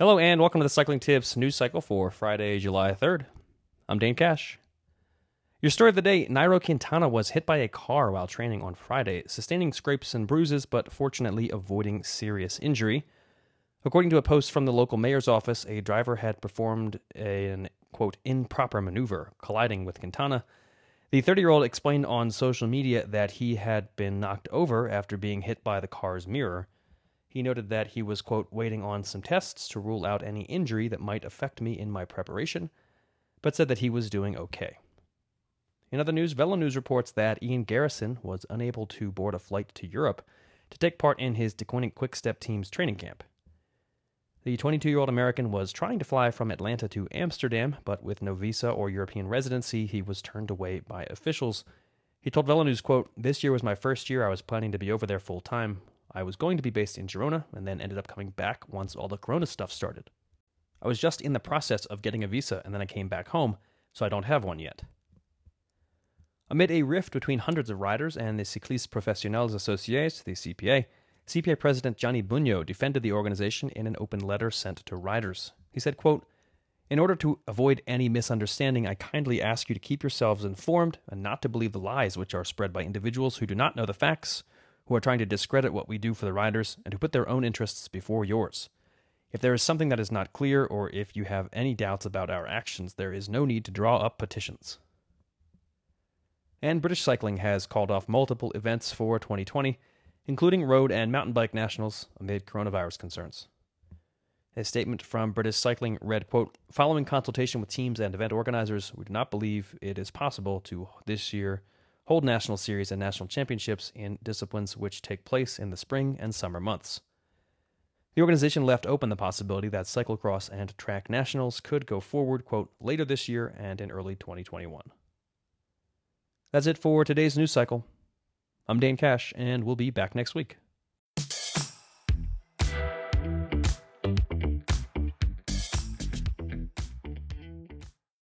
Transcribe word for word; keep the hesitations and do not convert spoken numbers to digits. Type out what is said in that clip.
Hello and welcome to the Cycling Tips News Cycle for Friday, July third. I'm Dane Cash. Your story of the day, Nairo Quintana was hit by a car while training on Friday, sustaining scrapes and bruises, but fortunately avoiding serious injury. According to a post from the local mayor's office, a driver had performed an, quote, improper maneuver, colliding with Quintana. The thirty-year-old explained on social media that he had been knocked over after being hit by the car's mirror. He noted that he was, quote, waiting on some tests to rule out any injury that might affect me in my preparation, but said that he was doing okay. In other news, VeloNews reports that Ian Garrison was unable to board a flight to Europe to take part in his Deceuninck-Quick-Step team's training camp. The twenty-two-year-old American was trying to fly from Atlanta to Amsterdam, but with no visa or European residency, he was turned away by officials. He told VeloNews, quote, "This year was my first year. I was planning to be over there full time. I was going to be based in Girona and then ended up coming back once all the corona stuff started. I was just in the process of getting a visa and then I came back home, so I don't have one yet." Amid a rift between hundreds of riders and the Cyclistes Professionnels Associés, the C P A, C P A President Gianni Bugno defended the organization in an open letter sent to riders. He said, quote, "In order to avoid any misunderstanding, I kindly ask you to keep yourselves informed and not to believe the lies which are spread by individuals who do not know the facts, who are trying to discredit what we do for the riders and who put their own interests before yours. If there is something that is not clear or if you have any doubts about our actions, there is no need to draw up petitions." And British Cycling has called off multiple events for twenty twenty, including road and mountain bike nationals amid coronavirus concerns. A statement from British Cycling read, quote, "Following consultation with teams and event organizers, we do not believe it is possible to this year hold national series and national championships in disciplines which take place in the spring and summer months." The organization left open the possibility that cyclocross and track nationals could go forward, quote, "later this year and in early twenty twenty-one. That's it for today's news cycle. I'm Dane Cash, and we'll be back next week.